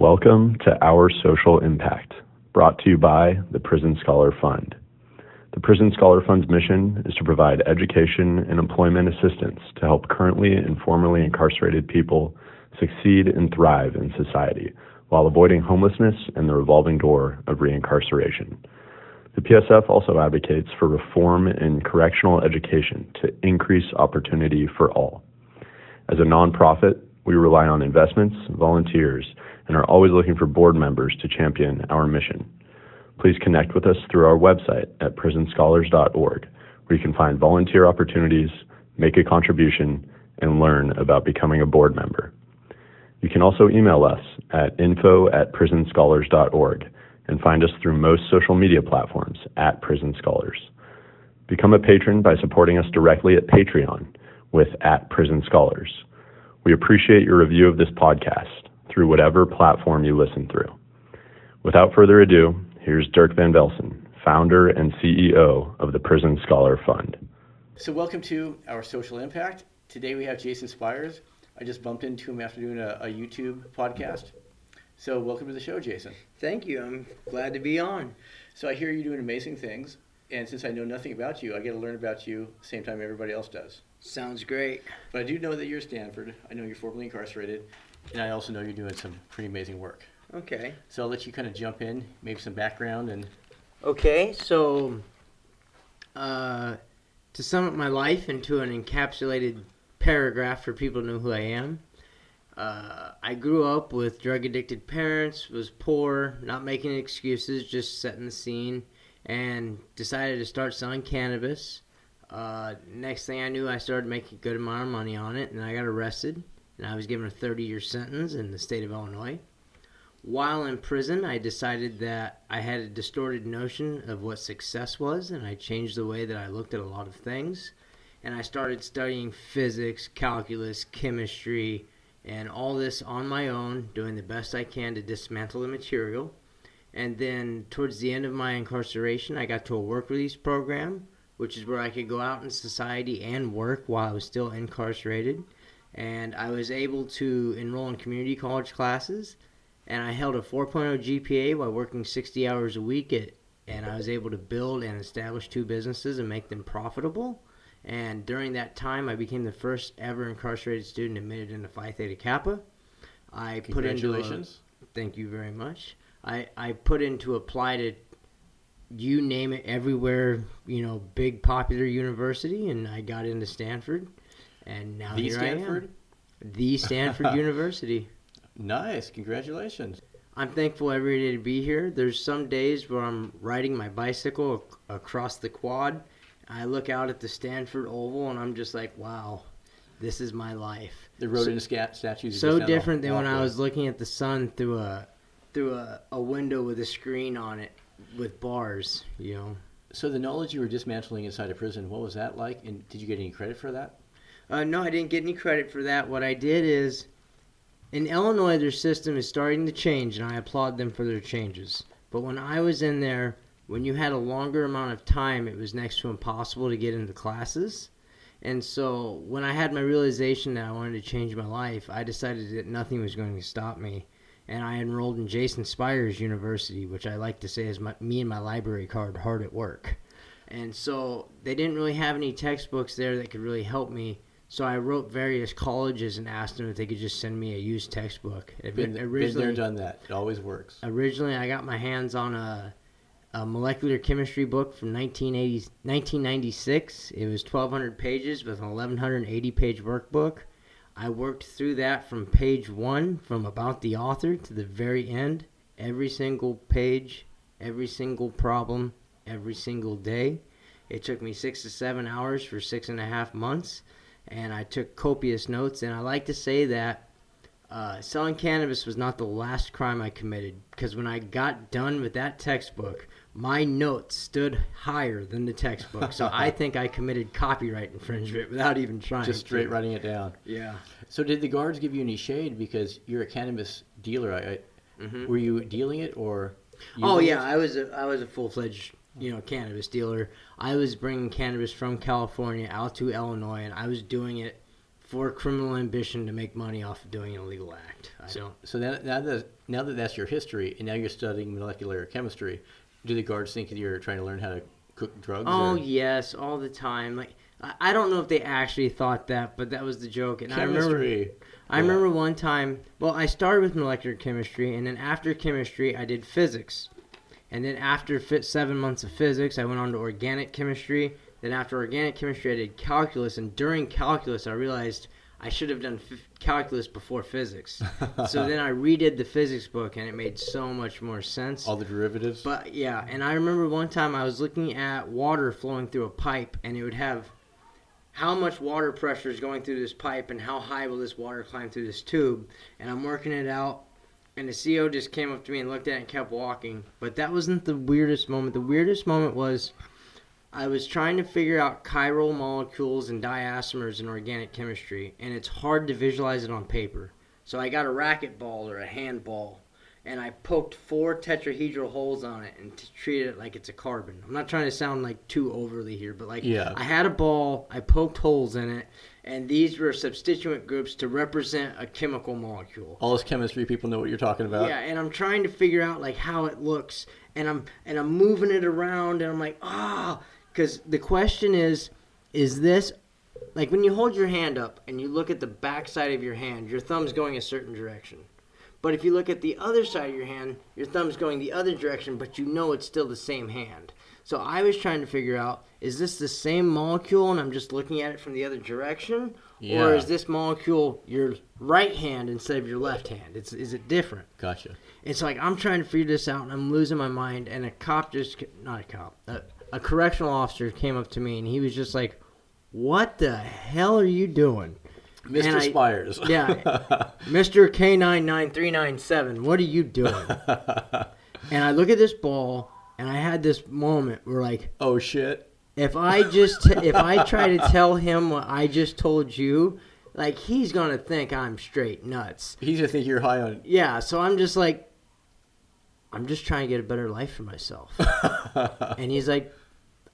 Welcome to Our Social Impact, brought to you by the Prison Scholar Fund. The Prison Scholar Fund's mission is to provide education and employment assistance to help currently and formerly incarcerated people succeed and thrive in society while avoiding homelessness and the revolving door of reincarceration. The PSF also advocates for reform in correctional education to increase opportunity for all. As a nonprofit, we rely on investments, volunteers, and are always looking for board members to champion our mission. Please connect with us through our website at prisonscholars.org, where you can find volunteer opportunities, make a contribution, and learn about becoming a board member. You can also email us at info@prisonscholars.org and find us through most social media platforms at Prison Scholars. Become a patron by supporting us directly at Patreon with @Prison Scholars. We appreciate your review of this podcast through whatever platform you listen through. Without further ado, here's Dirk Van Velsen, founder and CEO of the Prison Scholar Fund. So welcome to Our Social Impact. Today we have Jason Spires. I just bumped into him after doing a YouTube podcast. So welcome to the show, Jason. Thank you. I'm glad to be on. So I hear you doing amazing things, and since I know nothing about you, I get to learn about you same time everybody else does. Sounds great. But I do know that you're at Stanford. I know you're formerly incarcerated. And I also know you're doing some pretty amazing work. Okay. So I'll let you kind of jump in, maybe some background and... Okay, so to sum up my life into an encapsulated paragraph for people who know who I am, I grew up with drug-addicted parents, was poor, not making excuses, just setting the scene, and decided to start selling cannabis. Next thing I knew, I started making a good amount of money on it, and I got arrested. And I was given a 30-year sentence in the state of Illinois. While in prison, I decided that I had a distorted notion of what success was, and I changed the way that I looked at a lot of things. And I started studying physics, calculus, chemistry, and all this on my own, doing the best I can to dismantle the material. And then towards the end of my incarceration, I got to a work release program, which is where I could go out in society and work while I was still incarcerated. And I was able to enroll in community college classes, and I held a 4.0 GPA while working 60 hours a week, and I was able to build and establish two businesses and make them profitable. And during that time, I became the first ever incarcerated student admitted into Phi Theta Kappa. I put Congratulations. Thank you very much. I put into apply to, you name it, everywhere, you know, big popular university, and I got into Stanford. And now here Stanford? I am. The Stanford University. Nice. Congratulations. I'm thankful every day to be here. There's some days where I'm riding my bicycle across the quad. I look out at the Stanford Oval, and I'm just like, wow, this is my life. The road and statues. So different than when I was looking at the sun through a window with a screen on it with bars, you know. So the knowledge you were dismantling inside a prison, what was that like? And did you get any credit for that? No, I didn't get any credit for that. What I did is, in Illinois, their system is starting to change, and I applaud them for their changes. But when I was in there, when you had a longer amount of time, it was next to impossible to get into classes. And so when I had my realization that I wanted to change my life, I decided that nothing was going to stop me. And I enrolled in Jason Spires University, which I like to say is me and my library card hard at work. And so they didn't really have any textbooks there that could really help me. So I wrote various colleges and asked them if they could just send me a used textbook. Been there, done that. It always works. Originally, I got my hands on a molecular chemistry book from 1996. It was 1,200 pages with an 1,180-page workbook. I worked through that from page one, from about the author to the very end. Every single page, every single problem, every single day. It took me 6 to 7 hours for 6.5 months. And I took copious notes, and I like to say that selling cannabis was not the last crime I committed, because when I got done with that textbook, my notes stood higher than the textbook. So I think I committed copyright infringement without even trying. Just straight writing it down. Yeah. So did the guards give you any shade because you're a cannabis dealer? Were you dealing it or? Oh yeah, I was a full-fledged, you know, cannabis dealer. I was bringing cannabis from California out to Illinois, and I was doing it for criminal ambition to make money off of doing an illegal act. So now that that's your history, and now you're studying molecular chemistry, do the guards think that you're trying to learn how to cook drugs? Oh, yes, all the time. Like, I don't know if they actually thought that, but that was the joke. And chemistry. I remember one time, well, I started with molecular chemistry, and then after chemistry, I did physics. And then after 7 months of physics, I went on to organic chemistry. Then after organic chemistry, I did calculus. And during calculus, I realized I should have done calculus before physics. So then I redid the physics book, and it made so much more sense. All the derivatives? But yeah, and I remember one time I was looking at water flowing through a pipe, and it would have how much water pressure is going through this pipe, and how high will this water climb through this tube. And I'm working it out. And the CO just came up to me and looked at it and kept walking. But that wasn't the weirdest moment. The weirdest moment was I was trying to figure out chiral molecules and diasomers in organic chemistry, and it's hard to visualize it on paper. So I got a racquetball or a handball, and I poked 4 tetrahedral holes on it and treated it like it's a carbon. I'm not trying to sound like too overly here, but like I had a ball, I poked holes in it, and these were substituent groups to represent a chemical molecule. All us chemistry people know what you're talking about. Yeah, and I'm trying to figure out like how it looks, and I'm moving it around, and I'm like, because the question is this, like when you hold your hand up and you look at the back side of your hand, your thumb's going a certain direction. But if you look at the other side of your hand, your thumb's going the other direction, but you know it's still the same hand. So I was trying to figure out, is this the same molecule and I'm just looking at it from the other direction? Yeah. Or is this molecule your right hand instead of your left hand? Is it different? Gotcha. It's like I'm trying to figure this out and I'm losing my mind, and a correctional officer came up to me and he was just like, "What the hell are you doing? Mr. Spires." Yeah. Mr. K99397, what are you doing? And I look at this ball, and I had this moment where, like, oh shit! If I try to tell him what I just told you, like, he's gonna think I'm straight nuts. He's gonna think you're high on. Yeah, so I'm just like, I'm just trying to get a better life for myself. And he's like,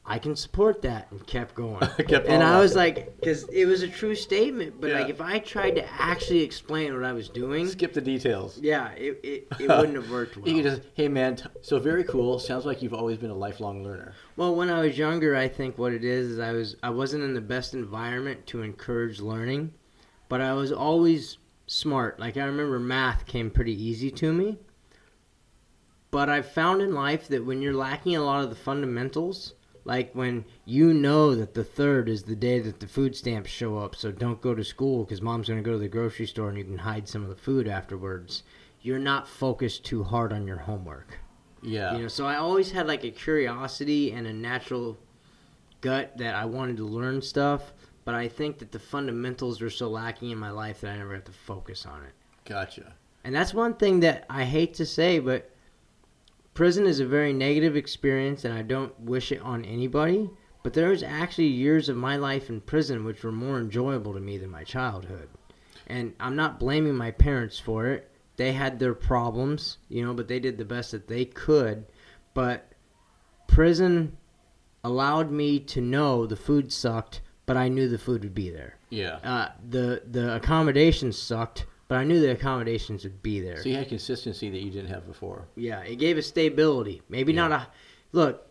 I can support that, and kept going. I was like, because it was a true statement, but like if I tried to actually explain what I was doing, skip the details. Yeah, it wouldn't have worked well. You could just, hey man, so very cool. Sounds like you've always been a lifelong learner. Well, when I was younger, I think what it is I wasn't in the best environment to encourage learning, but I was always smart. Like I remember math came pretty easy to me, but I've found in life that when you're lacking a lot of the fundamentals. Like when you know that the 3rd is the day that the food stamps show up, so don't go to school because mom's going to go to the grocery store and you can hide some of the food afterwards, you're not focused too hard on your homework. Yeah. You know, so I always had like a curiosity and a natural gut that I wanted to learn stuff, but I think that the fundamentals were so lacking in my life that I never had to focus on it. Gotcha. And that's one thing that I hate to say, but prison is a very negative experience, and I don't wish it on anybody, but there was actually years of my life in prison which were more enjoyable to me than my childhood. And I'm not blaming my parents for it. They had their problems, you know, but they did the best that they could. But prison allowed me to know the food sucked, but I knew the food would be there. Yeah. The accommodations sucked, but I knew the accommodations would be there. So you had consistency that you didn't have before. Yeah, it gave us stability. Look,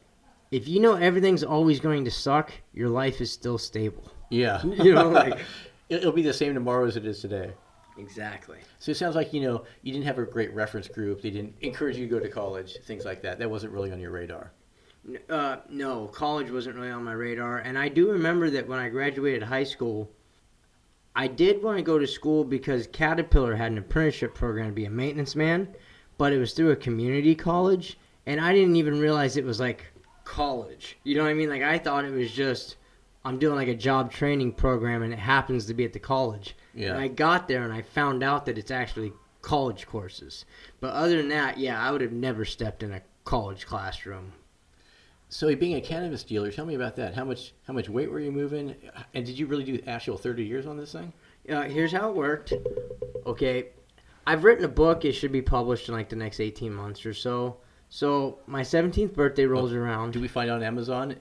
if you know everything's always going to suck, your life is still stable. Yeah. You know, like it'll be the same tomorrow as it is today. Exactly. So it sounds like, you know, you didn't have a great reference group. They didn't encourage you to go to college, things like that. That wasn't really on your radar. No, college wasn't really on my radar. And I do remember that when I graduated high school, I did want to go to school because Caterpillar had an apprenticeship program to be a maintenance man, but it was through a community college, and I didn't even realize it was like college. You know what I mean? Like I thought it was just I'm doing like a job training program, and it happens to be at the college. Yeah. And I got there, and I found out that it's actually college courses. But other than that, yeah, I would have never stepped in a college classroom. So being a cannabis dealer, tell me about that. How much weight were you moving? And did you really do actual 30 years on this thing? Here's how it worked. Okay, I've written a book. It should be published in like the next 18 months or so. So my 17th birthday rolls around. Do we find it on Amazon?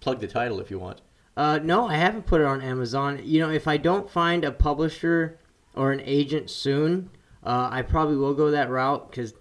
Plug the title if you want. No, I haven't put it on Amazon. You know, if I don't find a publisher or an agent soon, I probably will go that route, because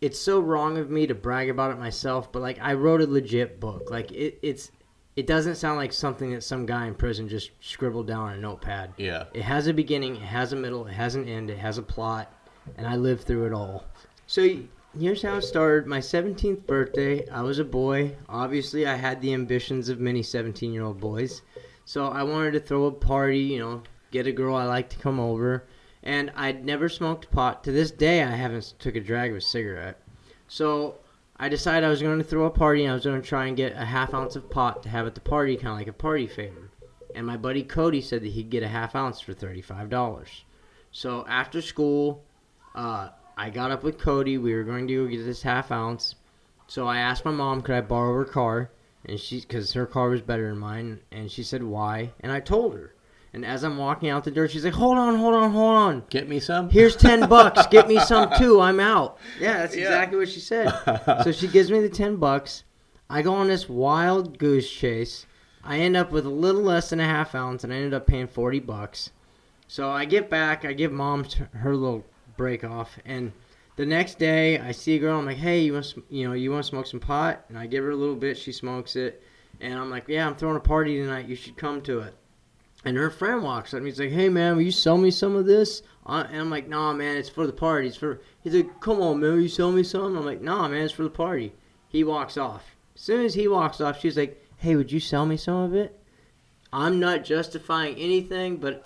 it's so wrong of me to brag about it myself, but, like, I wrote a legit book. Like, it doesn't sound like something that some guy in prison just scribbled down on a notepad. Yeah. It has a beginning, it has a middle, it has an end, it has a plot, and I lived through it all. So here's how it started. My 17th birthday, I was a boy. Obviously, I had the ambitions of many 17-year-old boys. So I wanted to throw a party, you know, get a girl I liked to come over. And I'd never smoked pot. To this day, I haven't took a drag of a cigarette. So I decided I was going to throw a party, and I was going to try and get a half ounce of pot to have at the party, kind of like a party favor. And my buddy Cody said that he'd get a half ounce for $35. So after school, I got up with Cody. We were going to go get this half ounce. So I asked my mom, could I borrow her car? And because her car was better than mine. And she said, why? And I told her. And as I'm walking out the door, she's like, hold on. Get me some? Here's $10. Get me some, too. I'm out. Yeah, that's exactly what she said. So she gives me the $10. I go on this wild goose chase. I end up with a little less than a half ounce, and I ended up paying $40. So I get back. I give mom her little break off. And the next day, I see a girl. I'm like, hey, you want to smoke some pot? And I give her a little bit. She smokes it. And I'm like, yeah, I'm throwing a party tonight. You should come to it. And her friend walks up and he's like, hey, man, will you sell me some of this? And I'm like, nah, man, it's for the party. He's like, come on, man, will you sell me some? I'm like, nah, man, it's for the party. He walks off. As soon as he walks off, she's like, hey, would you sell me some of it? I'm not justifying anything, but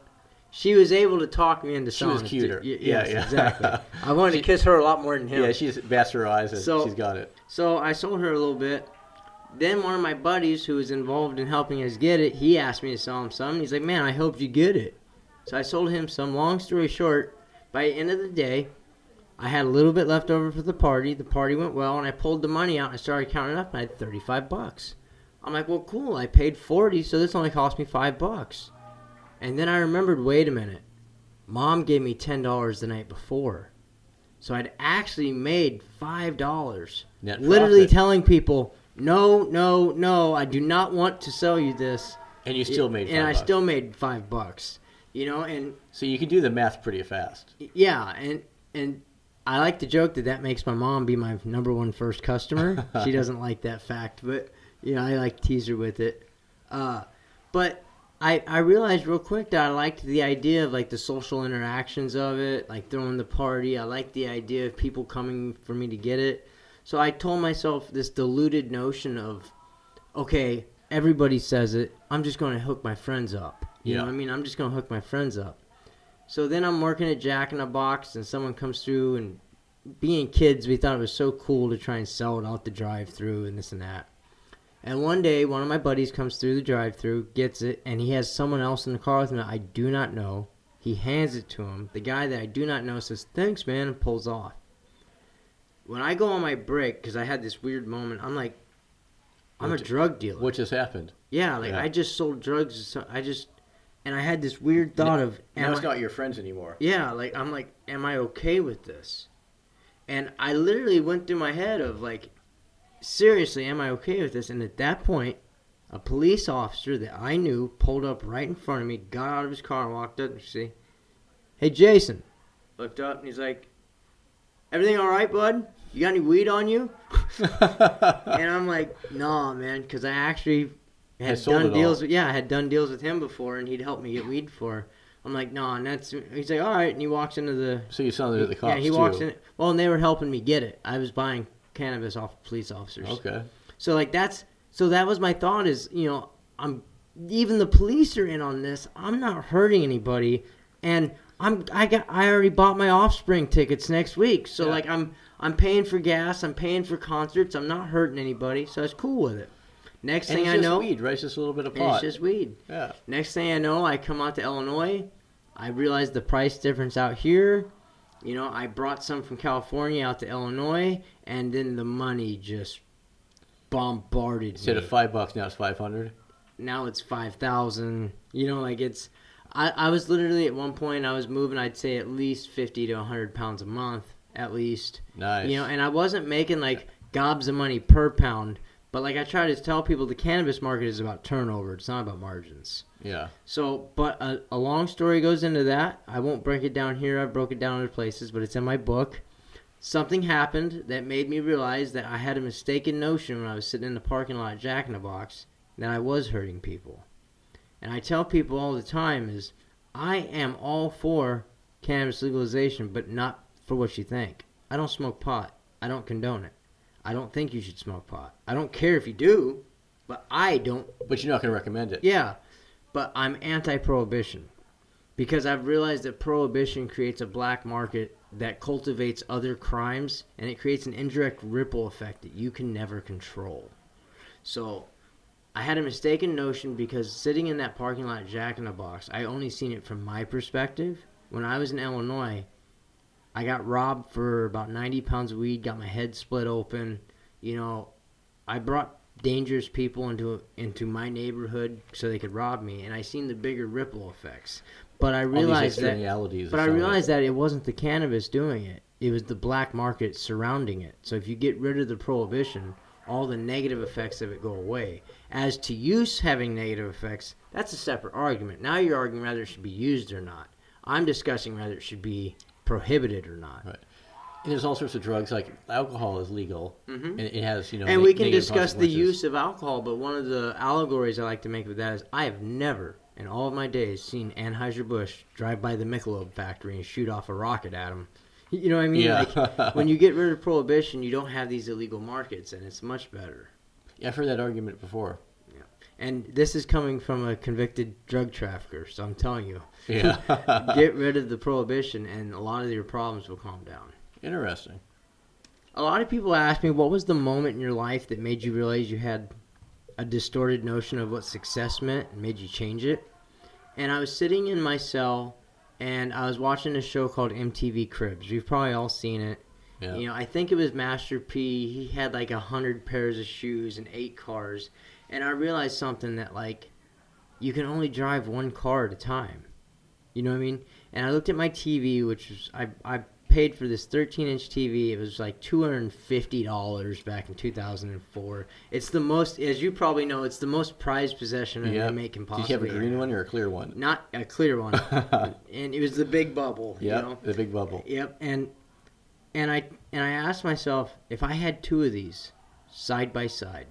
she was able to talk me into selling it. She was cuter. Yes, exactly. I wanted to kiss her a lot more than him. Yeah, she's bastardized and she's got it. So I sold her a little bit. Then one of my buddies who was involved in helping us get it, he asked me to sell him some. He's like, man, I helped you get it. So I sold him some. Long story short, by the end of the day, I had a little bit left over for the party. The party went well, and I pulled the money out, and I started counting up, and I had $35. I'm like, well, cool, I paid $40, so this only cost me $5. And then I remembered, wait a minute, Mom gave me $10 the night before. So I'd actually made $5. Net literally profit. Telling people, No, I do not want to sell you this. And you still made $5. And I still made $5, you know, and... So you can do the math pretty fast. Yeah, and I like to joke that makes my mom be my number one first customer. She doesn't like that fact, but, you know, I like to tease her with it. But I realized real quick that I liked the idea of, like, the social interactions of it, like throwing the party. I liked the idea of people coming for me to get it. So I told myself this deluded notion of, okay, everybody says it. I'm just going to hook my friends up. You know what I mean? I'm just going to hook my friends up. So then I'm working at Jack in the Box, and someone comes through, and being kids, we thought it was so cool to try and sell it out the drive-thru and this and that. And one day, one of my buddies comes through the drive-thru, gets it, and he has someone else in the car with him that I do not know. He hands it to him. The guy that I do not know says, thanks, man, and pulls off. When I go on my break, because I had this weird moment, I'm like, I'm a drug dealer. What just happened? Yeah, like, I just sold drugs. And I had this weird thought of... Now it's not your friends anymore. Yeah, like, I'm like, am I okay with this? And I literally went through my head of, like, seriously, am I okay with this? And at that point, a police officer that I knew pulled up right in front of me, got out of his car and walked up and said, hey, Jason. Looked up and he's like, everything all right, bud? You got any weed on you? And I'm like, nah, man, because I actually had done deals. I had done deals with him before, and he'd helped me get weed for. I'm like, nah, and that's. He's like, all right, and he walks into the. So you sounded at the cops. Yeah, he walks in. Well, and they were helping me get it. I was buying cannabis off of police officers. Okay. So like that was my thought is, you know, I'm even the police are in on this. I'm not hurting anybody, and. I already bought my Offspring tickets next week, so like I'm paying for gas, I'm paying for concerts, I'm not hurting anybody, so I was cool with it. Next thing I know, weed, right? It's just a little bit of pot. It's just weed. Yeah. Next thing I know, I come out to Illinois, I realized the price difference out here. You know, I brought some from California out to Illinois, and then the money just bombarded me. Instead of $5, now it's $500. Now it's $5,000. You know, like it's. I was literally at one point I was moving I'd say at least 50 to 100 pounds a month at least. Nice. You know, and I wasn't making like gobs of money per pound, But like I try to tell people, the cannabis market is about turnover. It's not about margins. Yeah. So, but a long story goes into that. I won't break it down here. I've broken it down other places, but it's in my book. Something happened that made me realize that I had a mistaken notion when I was sitting in the parking lot at Jack in the Box that I was hurting people. And I tell people all the time is, I am all for cannabis legalization, but not for what you think. I don't smoke pot. I don't condone it. I don't think you should smoke pot. I don't care if you do, but I don't. But you're not going to recommend it. Yeah, but I'm anti-prohibition because I've realized that prohibition creates a black market that cultivates other crimes, and it creates an indirect ripple effect that you can never control. So I had a mistaken notion because sitting in that parking lot at Jack in the Box, I only seen it from my perspective. When I was in Illinois, I got robbed for about 90 pounds of weed, got my head split open. You know, I brought dangerous people into my neighborhood so they could rob me, and I seen the bigger ripple effects. But I realized that it wasn't the cannabis doing it. It was the black market surrounding it. So if you get rid of the prohibition, all the negative effects of it go away. As to use having negative effects, that's a separate argument. Now you're arguing whether it should be used or not. I'm discussing whether it should be prohibited or not. Right. And there's all sorts of drugs, like alcohol is legal, and it has, you know, and we can discuss the use of alcohol, but one of the allegories I like to make with that is I have never in all of my days seen Anheuser-Busch drive by the Michelob factory and shoot off a rocket at them. You know what I mean? Yeah. Like, when you get rid of prohibition, you don't have these illegal markets, and it's much better. Yeah, I've heard that argument before. And this is coming from a convicted drug trafficker, so I'm telling you. Yeah. Get rid of the prohibition, and a lot of your problems will calm down. Interesting. A lot of people ask me, what was the moment in your life that made you realize you had a distorted notion of what success meant and made you change it? And I was sitting in my cell, and I was watching a show called MTV Cribs. You've probably all seen it. Yeah. You know, I think it was Master P. He had like 100 pairs of shoes and 8 cars. And I realized something that, like, you can only drive one car at a time. You know what I mean? And I looked at my TV, which was, I paid for this 13-inch TV. It was like $250 back in 2004. It's the most, as you probably know, it's the most prized possession an American possibly. Did you have a green one or a clear one? Not a clear one. And it was the big bubble. Yeah, you know? The big bubble. Yep. And I asked myself, if I had 2 of these side by side,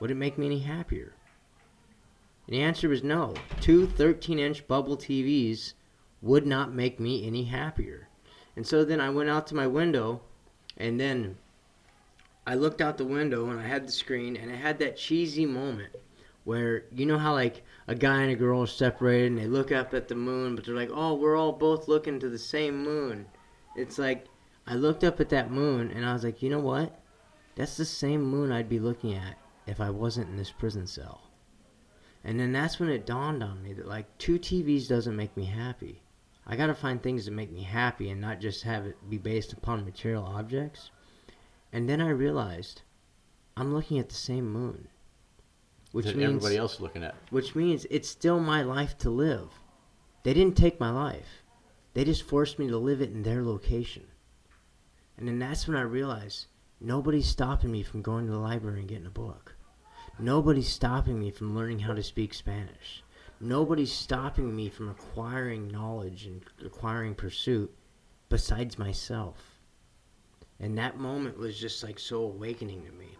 would it make me any happier? And the answer was no. 2 13-inch bubble TVs would not make me any happier. And so then I went out to my window, and then I looked out the window, and I had the screen, and I had that cheesy moment where, you know how, like, a guy and a girl are separated, and they look up at the moon, but they're like, oh, we're all both looking to the same moon. It's like, I looked up at that moon, and I was like, you know what? That's the same moon I'd be looking at if I wasn't in this prison cell. And then that's when it dawned on me that, like, 2 TVs doesn't make me happy. I gotta find things that make me happy and not just have it be based upon material objects. And then I realized I'm looking at the same moon, which means everybody else is looking at, which means it's still my life to live. They didn't take my life. They just forced me to live it in their location. And then that's when I realized nobody's stopping me from going to the library and getting a book. Nobody's stopping me from learning how to speak Spanish. Nobody's stopping me from acquiring knowledge and acquiring pursuit besides myself. And that moment was just like so awakening to me.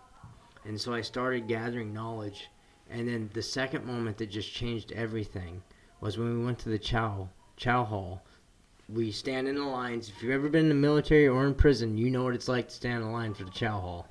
And so I started gathering knowledge. And then the second moment that just changed everything was when we went to the chow hall. We stand in the lines. If you've ever been in the military or in prison, you know what it's like to stand in line for the chow hall.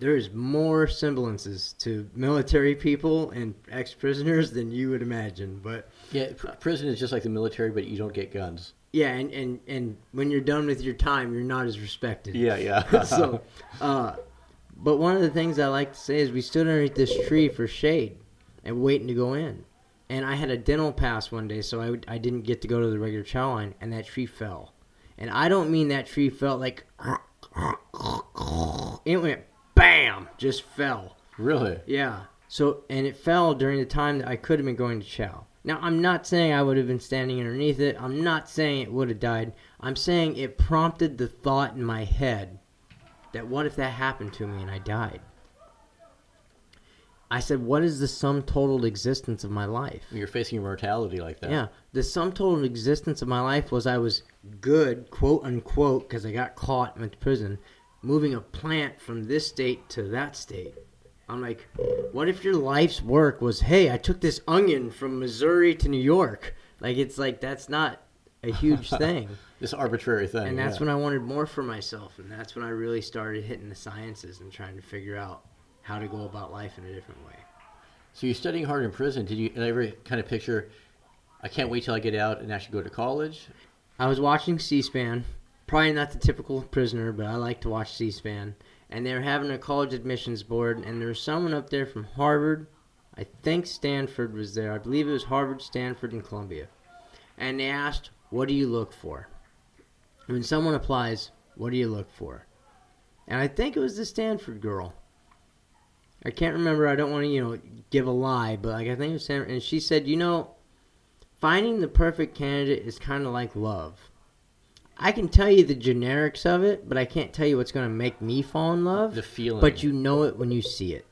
There's more semblances to military people and ex-prisoners than you would imagine. But yeah, prison is just like the military, but you don't get guns. Yeah, and when you're done with your time, you're not as respected. Yeah, yeah. So, but one of the things I like to say is we stood underneath this tree for shade and waiting to go in. And I had a dental pass one day, so I didn't get to go to the regular chow line, and that tree fell. And I don't mean that tree fell like... It went... Bam! Just fell. Really? Yeah. So, and it fell during the time that I could have been going to chow. Now, I'm not saying I would have been standing underneath it. I'm not saying it would have died. I'm saying it prompted the thought in my head that what if that happened to me and I died? I said, what is the sum total existence of my life? You're facing your mortality like that. Yeah. The sum total existence of my life was I was good, quote unquote, because I got caught in prison, moving a plant from this state to that state. I'm like, what if your life's work was, hey, I took this onion from Missouri to New York? Like, it's like, that's not a huge thing. This arbitrary thing. And that's when I wanted more for myself. And that's when I really started hitting the sciences and trying to figure out how to go about life in a different way. So you're studying hard in prison. Did you ever kind of picture, I can't wait till I get out and actually go to college? I was watching C-SPAN. Probably not the typical prisoner, but I like to watch C-SPAN. And they were having a college admissions board, and there was someone up there from Harvard. I think Stanford was there. I believe it was Harvard, Stanford, and Columbia. And they asked, what do you look for? When someone applies, what do you look for? And I think it was the Stanford girl. I can't remember. I don't want to, you know, give a lie, but like I think it was Stanford. And she said, you know, finding the perfect candidate is kind of like love. I can tell you the generics of it, but I can't tell you what's going to make me fall in love. The feeling. But you know it when you see it,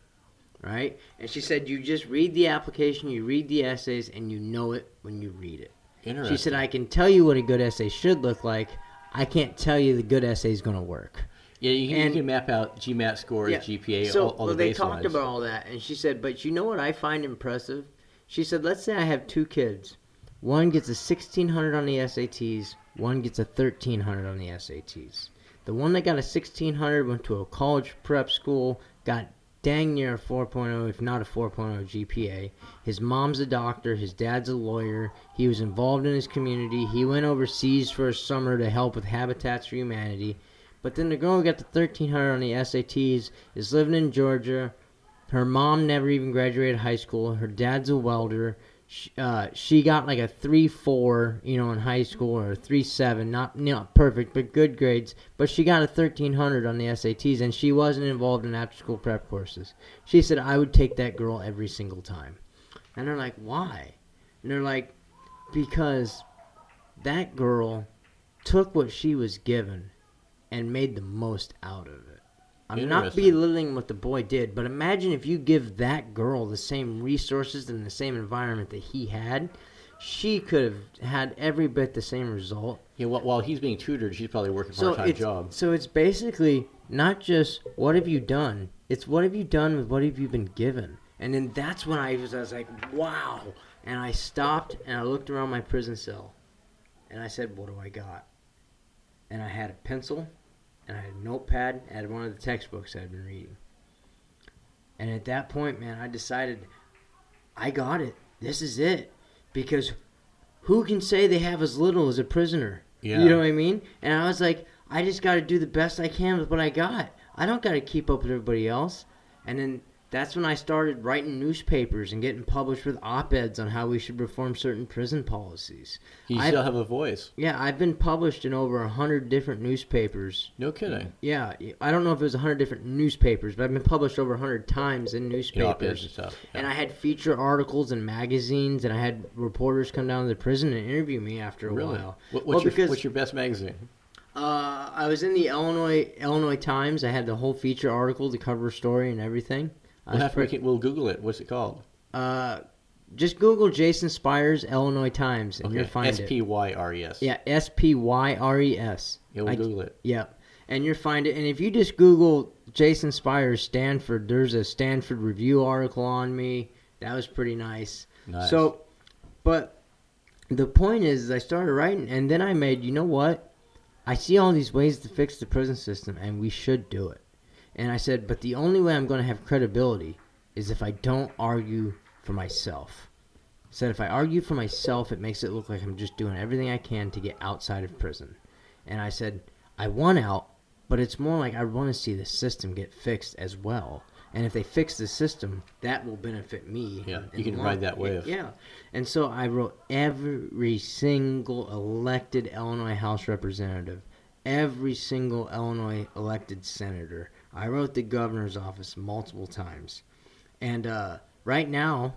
right? And she said, you just read the application, you read the essays, and you know it when you read it. Interesting. She said, I can tell you what a good essay should look like. I can't tell you the good essay is going to work. Yeah, you can map out GMAT scores, GPA, so, all the baselines. So they talked about all that, and she said, but you know what I find impressive? She said, let's say I have two kids. One gets a 1600 on the SATs. One gets a 1300 on the SATs. The one that got a 1600 went to a college prep school, got dang near a 4.0, if not a 4.0 GPA. His mom's a doctor. His dad's a lawyer. He was involved in his community. He went overseas for a summer to help with Habitat for Humanity. But then the girl who got the 1300 on the SATs is living in Georgia. Her mom never even graduated high school. Her dad's a welder. She got like a 3.4, you know, in high school, or a 3.7, not perfect, but good grades. But she got a 1300 on the SATs, and she wasn't involved in after-school prep courses. She said, I would take that girl every single time. And they're like, why? And they're like, because that girl took what she was given and made the most out of it. I'm not belittling what the boy did, but imagine if you give that girl the same resources and the same environment that he had, she could have had every bit the same result. Yeah, while he's being tutored, she's probably working a part-time job. So it's basically not just what have you done, it's what have you done with what have you been given. And then that's when I was like, wow. And I stopped and I looked around my prison cell and I said, what do I got? And I had a pencil. And I had a notepad, and I had one of the textbooks I'd been reading. And at that point, man, I decided, I got it. This is it. Because who can say they have as little as a prisoner? Yeah. You know what I mean? And I was like, I just got to do the best I can with what I got. I don't got to keep up with everybody else. And then that's when I started writing newspapers and getting published with op-eds on how we should reform certain prison policies. You still have a voice. Yeah, I've been published in over 100 different newspapers. No kidding. Yeah, I don't know if it was 100 different newspapers, but I've been published over 100 times in newspapers. In op-eds and stuff. Yeah. And I had feature articles in magazines, and I had reporters come down to the prison and interview me after a while. What's your best magazine? I was in the Illinois Times. I had the whole feature article, the cover story, and everything. We'll Google it. What's it called? Just Google Jason Spires, Illinois Times, and you'll find it. S-P-Y-R-E-S. Yeah, S-P-Y-R-E-S. Yeah, we'll Google it. Yeah, and you'll find it. And if you just Google Jason Spires, Stanford, there's a Stanford Review article on me. That was pretty nice. Nice. So, but the point is I started writing, and then I made, you know what? I see all these ways to fix the prison system, and we should do it. And I said, but the only way I'm going to have credibility is if I don't argue for myself. I said, if I argue for myself, it makes it look like I'm just doing everything I can to get outside of prison. And I said, I want out, but it's more like I want to see the system get fixed as well. And if they fix the system, that will benefit me. Yeah, you can ride that wave. Yeah. And so I wrote every single elected Illinois House representative, every single Illinois elected senator. I wrote the governor's office multiple times. And right now,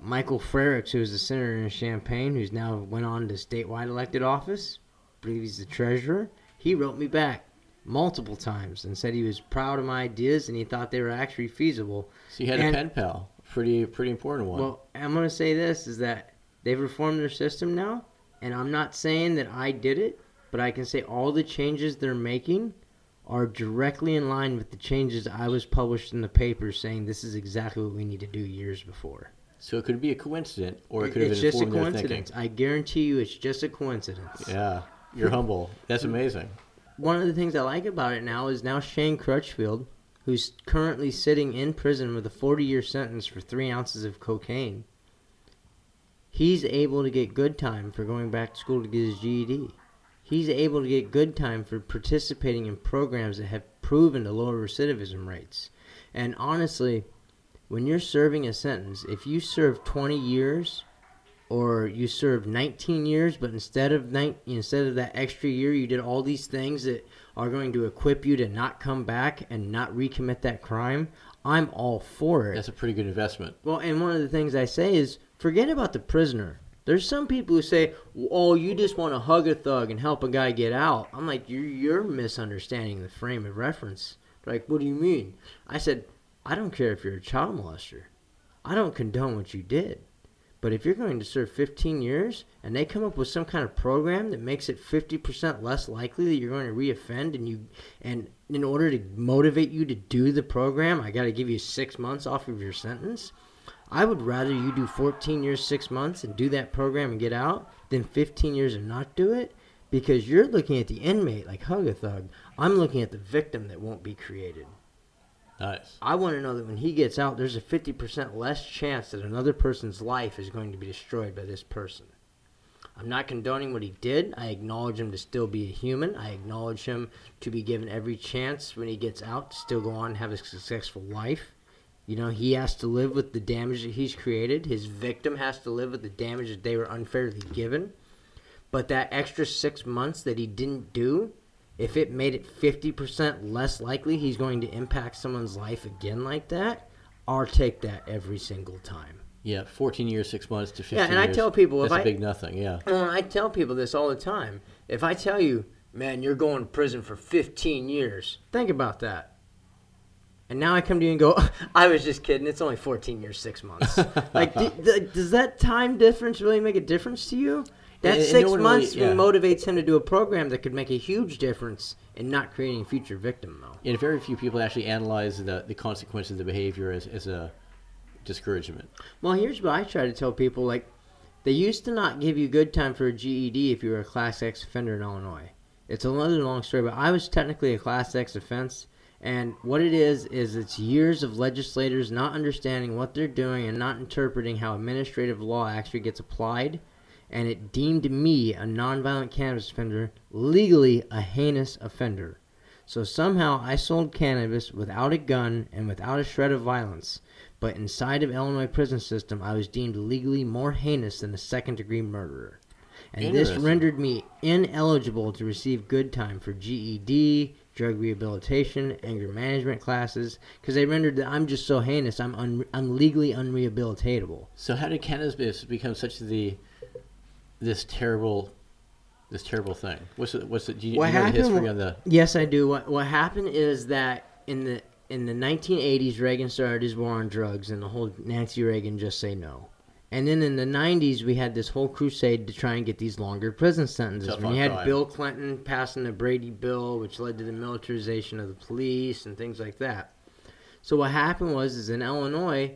Michael Frerichs, who is a senator in Champaign, who's now went on to statewide elected office, I believe he's the treasurer, he wrote me back. multiple times and said he was proud of my ideas and he thought they were actually feasible. So you had a pen pal, pretty important one. Well, I'm going to say this, is that they've reformed their system now, and I'm not saying that I did it, but I can say all the changes they're making are directly in line with the changes I was published in the paper saying this is exactly what we need to do years before. So it could be a coincidence, or it could have been informed their thinking. It's just a coincidence. I guarantee you it's just a coincidence. Yeah, you're humble. That's amazing. One of the things I like about it now is now Shane Crutchfield, who's currently sitting in prison with a 40-year sentence for 3 ounces of cocaine, he's able to get good time for going back to school to get his GED. He's able to get good time for participating in programs that have proven to lower recidivism rates. And honestly, when you're serving a sentence, if you serve 20 years or you serve 19 years, but instead of that extra year, you did all these things that are going to equip you to not come back and not recommit that crime, I'm all for it. That's a pretty good investment. Well, and one of the things I say is forget about the prisoner. There's some people who say, oh, you just want to hug a thug and help a guy get out. I'm like, you're misunderstanding the frame of reference. They're like, what do you mean? I said, I don't care if you're a child molester. I don't condone what you did. But if you're going to serve 15 years and they come up with some kind of program that makes it 50% less likely that you're going to reoffend, and in order to motivate you to do the program, I got to give you 6 months off of your sentence, I would rather you do 14 years, 6 months, and do that program and get out than 15 years and not do it, because you're looking at the inmate like hug-a-thug. I'm looking at the victim that won't be created. Nice. I want to know that when he gets out, there's a 50% less chance that another person's life is going to be destroyed by this person. I'm not condoning what he did. I acknowledge him to still be a human. I acknowledge him to be given every chance when he gets out to still go on and have a successful life. You know, he has to live with the damage that he's created. His victim has to live with the damage that they were unfairly given. But that extra 6 months that he didn't do, if it made it 50% less likely he's going to impact someone's life again like that, I'll take that every single time. Yeah, 14 years, 6 months to 15 years. Yeah, and I tell people... That's a big nothing, yeah. And I tell people this all the time. If I tell you, man, you're going to prison for 15 years, think about that. And now I come to you and go, I was just kidding. It's only 14 years, 6 months. Like, does that time difference really make a difference to you? That and 6 months really, yeah, motivates him to do a program that could make a huge difference in not creating a future victim, though. And very few people actually analyze the consequences of the behavior as a discouragement. Well, here's what I try to tell people. Like, they used to not give you good time for a GED if you were a Class X offender in Illinois. It's another long story, but I was technically a Class X offense. And what it is it's years of legislators not understanding what they're doing and not interpreting how administrative law actually gets applied. And it deemed me, a nonviolent cannabis offender, legally a heinous offender. So somehow I sold cannabis without a gun and without a shred of violence. But inside of Illinois prison system, I was deemed legally more heinous than a second-degree murderer. And this rendered me ineligible to receive good time for GED, drug rehabilitation, anger management classes, because they rendered that I'm just so heinous, I'm legally unrehabilitatable. So how did cannabis become such this terrible thing? Do you know the history on the? Yes, I do. What happened is that in the 1980s, Reagan started his war on drugs, and the whole Nancy Reagan just say no. And then in the 90s, we had this whole crusade to try and get these longer prison sentences. When you had Bill Clinton passing the Brady Bill, which led to the militarization of the police and things like that. So what happened was in Illinois,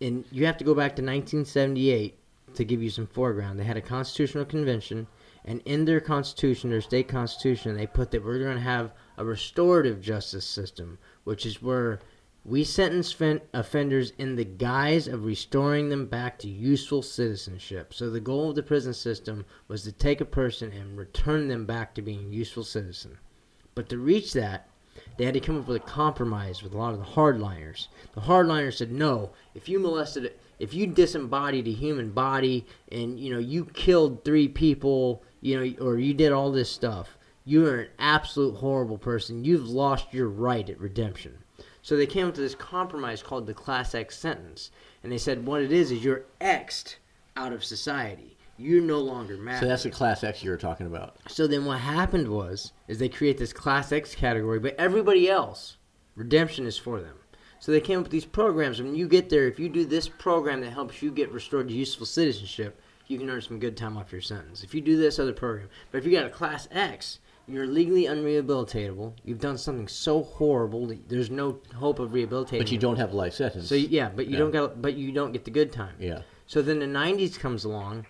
and you have to go back to 1978 to give you some foreground. They had a constitutional convention, and in their constitution, their state constitution, they put that we're going to have a restorative justice system, which is where we sentence offenders in the guise of restoring them back to useful citizenship. So the goal of the prison system was to take a person and return them back to being a useful citizen. But to reach that, they had to come up with a compromise with a lot of the hardliners. The hardliners said, no, if you disembodied a human body and, you know, you killed 3 people, you know, or you did all this stuff, you are an absolute horrible person. You've lost your right at redemption. So they came up to this compromise called the Class X sentence. And they said what it is you're X'd out of society. you no longer matter. So that's the Class X you were talking about. So then what happened was, is they create this Class X category, but everybody else, redemption is for them. So they came up with these programs. When you get there, if you do this program that helps you get restored to useful citizenship, you can earn some good time off your sentence. If you do this other program. But if you got a Class X, you're legally unrehabilitatable. You've done something so horrible that there's no hope of rehabilitating. But you don't have a life sentence. So yeah, but you don't got. But you don't get the good time. Yeah. So then the 90s comes along,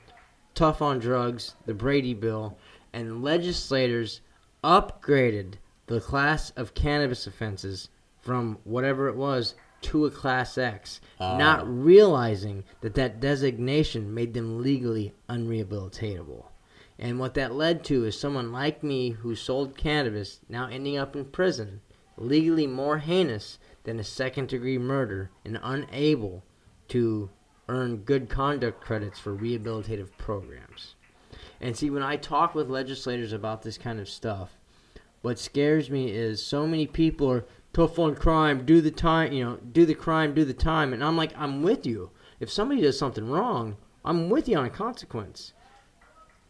tough on drugs, the Brady Bill, and legislators upgraded the class of cannabis offenses from whatever it was to a Class X, not realizing that that designation made them legally unrehabilitatable. And what that led to is someone like me who sold cannabis now ending up in prison, legally more heinous than a second-degree murder, and unable to earn good conduct credits for rehabilitative programs. And see, when I talk with legislators about this kind of stuff, what scares me is so many people are tough on crime, do the time, you know, do the crime, do the time. And I'm like, I'm with you. If somebody does something wrong, I'm with you on a consequence.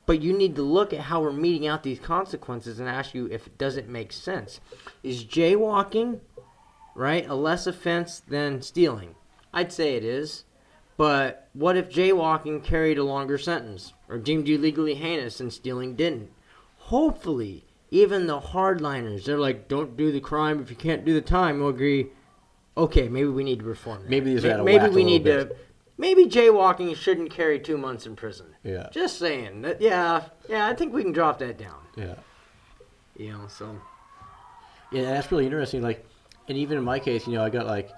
But you need to look at how we're meting out these consequences and ask you if it doesn't make sense. Is jaywalking, right, a less offense than stealing? I'd say it is. But what if jaywalking carried a longer sentence or deemed you legally heinous and stealing didn't? Hopefully, even the hardliners, they're like, don't do the crime. If you can't do the time, we'll agree, okay, maybe we need to reform that. Maybe these are out of whack a little bit. Maybe jaywalking shouldn't carry 2 months in prison. Yeah. Just saying. That, yeah, I think we can drop that down. Yeah. You know, so. Yeah, that's really interesting. Like, and even in my case, you know, I got like,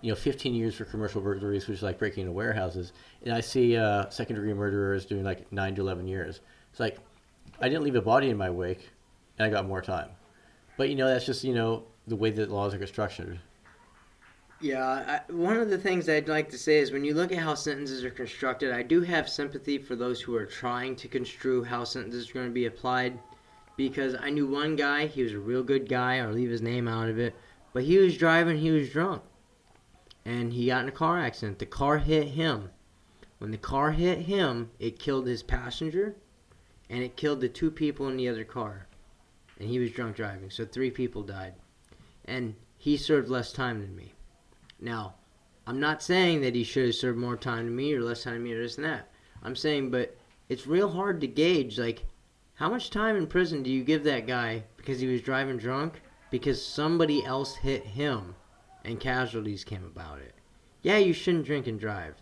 you know, 15 years for commercial burglaries, which is like breaking into warehouses. And I see second-degree murderers doing like 9 to 11 years. It's like, I didn't leave a body in my wake, and I got more time. But, you know, that's just, you know, the way that laws are structured. Yeah, one of the things I'd like to say is when you look at how sentences are constructed, I do have sympathy for those who are trying to construe how sentences are going to be applied, because I knew one guy, he was a real good guy, I'll leave his name out of it, but he was driving, he was drunk, and he got in a car accident. The car hit him. When the car hit him, it killed his passenger, and it killed the 2 people in the other car, and he was drunk driving, so 3 people died, and he served less time than me. Now, I'm not saying that he should have served more time to me or less time to me or this and that. I'm saying, but it's real hard to gauge, like, how much time in prison do you give that guy because he was driving drunk? Because somebody else hit him and casualties came about it. Yeah, you shouldn't drink and drive.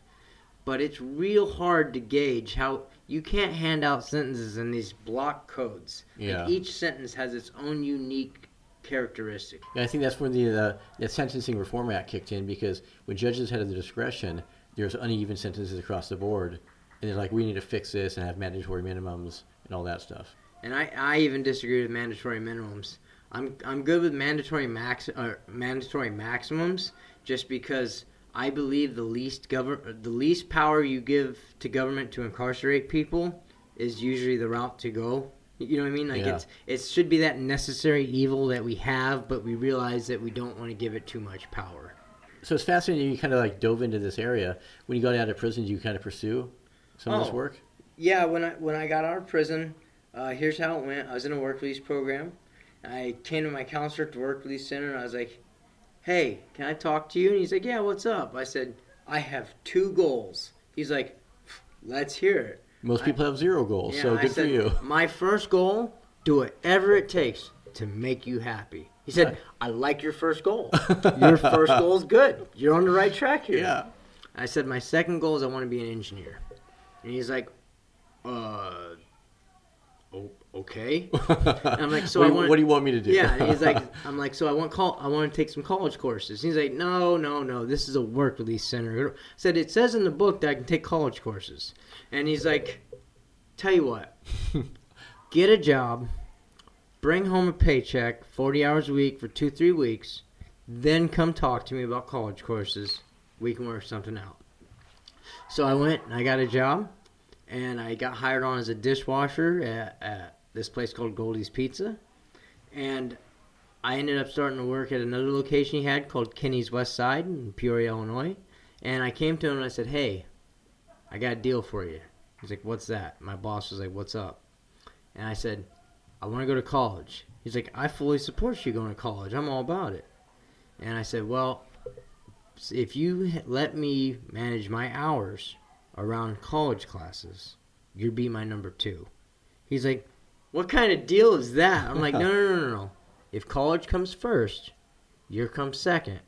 But it's real hard to gauge how you can't hand out sentences in these block codes. Yeah. Like each sentence has its own unique characteristic. And I think that's when the Sentencing Reform Act kicked in, because when judges had the discretion, there's uneven sentences across the board, and they're like, we need to fix this and have mandatory minimums and all that stuff. And I even disagree with mandatory minimums. I'm good with mandatory maximums, just because I believe the least power you give to government to incarcerate people is usually the route to go. You know what I mean? Like, yeah. It should be that necessary evil that we have, but we realize that we don't want to give it too much power. So it's fascinating you kind of, like, dove into this area. When you got out of prison, did you kind of pursue some of this work? Yeah, when I got out of prison, here's how it went. I was in a work release program. I came to my counselor at the work release center, and I was like, hey, can I talk to you? And he's like, yeah, what's up? I said, I have 2 goals. He's like, let's hear it. Most people have 0 goals, yeah, so good for you. My first goal, do whatever it takes to make you happy. He said, I like your first goal. Your first goal is good. You're on the right track here. Yeah. I said, my second goal is I want to be an engineer. And he's like, okay. And I'm like, so what do you want me to do? Yeah. And he's like, I'm like, so I want to take some college courses. And he's like, no. This is a work release center. I said, it says in the book that I can take college courses. And he's like, tell you what, get a job, bring home a paycheck, 40 hours a week for 2-3 weeks, then come talk to me about college courses. We can work something out. So I went and I got a job, and I got hired on as a dishwasher at this place called Goldie's Pizza. And I ended up starting to work at another location he had called Kenny's West Side in Peoria, Illinois. And I came to him and I said, hey, I got a deal for you. He's like, what's that? My boss was like, what's up? And I said, I want to go to college. He's like, I fully support you going to college. I'm all about it. And I said, well, if you let me manage my hours around college classes, you'd be my number 2. He's like, what kind of deal is that? I'm like, no. If college comes first, your come second,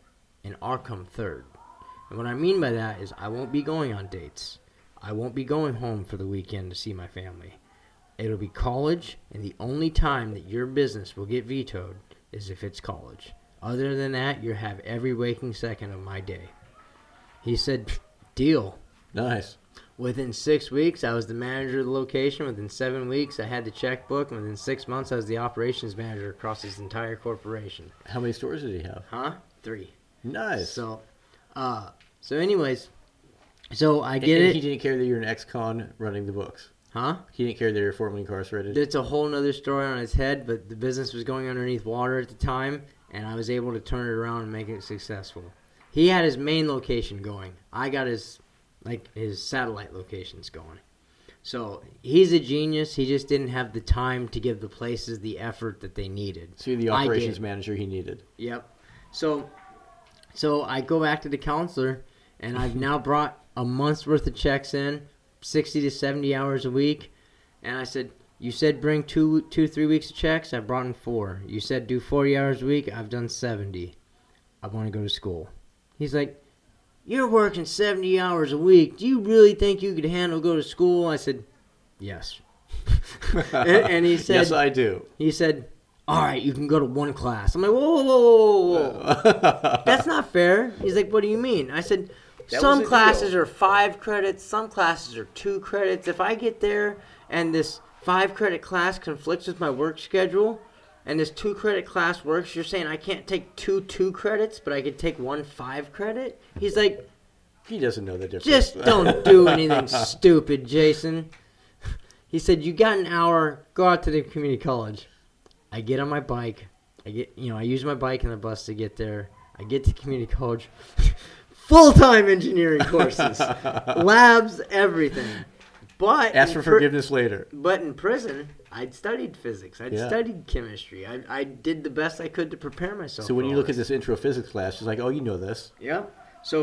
and our come third. And what I mean by that is I won't be going on dates. I won't be going home for the weekend to see my family. It'll be college, and the only time that your business will get vetoed is if it's college. Other than that, you have every waking second of my day. He said, deal. Nice. Within 6 weeks, I was the manager of the location. Within 7 weeks, I had the checkbook. And within 6 months, I was the operations manager across his entire corporation. How many stores did he have? 3. Nice. So I get it. He didn't care that you're an ex-con running the books. He didn't care that you're formerly incarcerated. That's a whole nother story on his head, but the business was going underneath water at the time, and I was able to turn it around and make it successful. He had his main location going. I got his satellite locations going. So he's a genius. He just didn't have the time to give the places the effort that they needed. So you're the operations manager he needed. Yep. So I go back to the counselor, and I've now brought a month's worth of checks in, 60 to 70 hours a week. And I said, you said bring 3 weeks of checks. I brought in 4. You said do 40 hours a week. I've done 70. I want to go to school. He's like, you're working 70 hours a week. Do you really think you could handle go to school? I said, yes. and he said, yes, I do. He said, all right, you can go to 1 class. I'm like, whoa. That's not fair. He's like, what do you mean? I said, some classes are 5 credits. Some classes are 2 credits. If I get there and this 5-credit class conflicts with my work schedule and this 2-credit class works, you're saying I can't take 2 credits, but I could take 1 5 credit? He's like... He doesn't know the difference. Just don't do anything stupid, Jason. He said, you got an hour. Go out to the community college. I get on my bike. I use my bike and the bus to get there. I get to community college. Full-time engineering courses, labs, everything. But ask for forgiveness later. But in prison, I'd studied physics. I'd studied chemistry. I did the best I could to prepare myself. So when you look at this intro physics class, it's like, oh, you know this. Yeah. So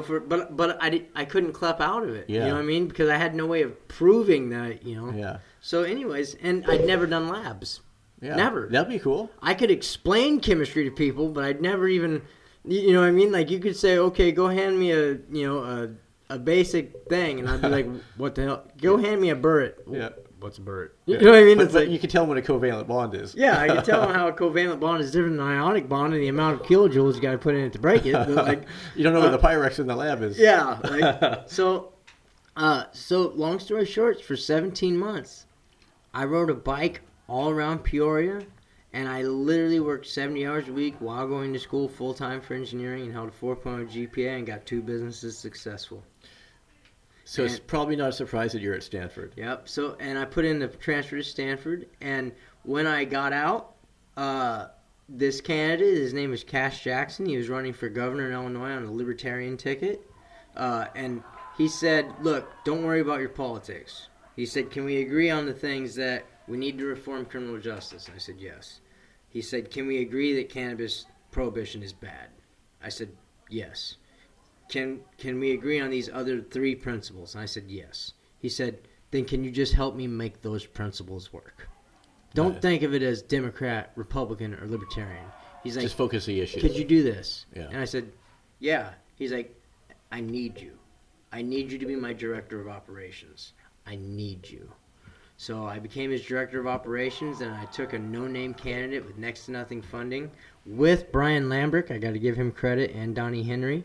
I couldn't clap out of it. Yeah. You know what I mean? Because I had no way of proving that. Yeah. So anyways, and I'd never done labs. Yeah. Never. That'd be cool. I could explain chemistry to people, but I'd never even. You know what I mean? Like, you could say, okay, go hand me a basic thing. And I'd be like, what the hell? Go hand me a burette. Yeah. What's a burette? You know what I mean? But you can tell them what a covalent bond is. Yeah, I can tell them how a covalent bond is different than an ionic bond and the amount of kilojoules you got to put in it to break it. You don't know where the Pyrex in the lab is. Yeah. So long story short, for 17 months, I rode a bike all around Peoria. And I literally worked 70 hours a week while going to school full-time for engineering and held a 4.0 GPA and got 2 businesses successful. So it's probably not a surprise that you're at Stanford. Yep. So, and I put in the transfer to Stanford. And when I got out, this candidate, his name was Cash Jackson. He was running for governor in Illinois on a libertarian ticket. And he said, look, don't worry about your politics. He said, can we agree on the things that we need to reform criminal justice? I said, yes. He said, can we agree that cannabis prohibition is bad? I said, yes. Can we agree on these other 3 principles? And I said, yes. He said, then can you just help me make those principles work? Don't think of it as Democrat, Republican, or Libertarian. He's like, just focus the issue. Could you do this? Yeah. And I said, yeah. He's like, I need you. I need you to be my director of operations. I need you. So I became his director of operations, and I took a no-name candidate with next to nothing funding with Brian Lambrick. I got to give him credit, and Donnie Henry.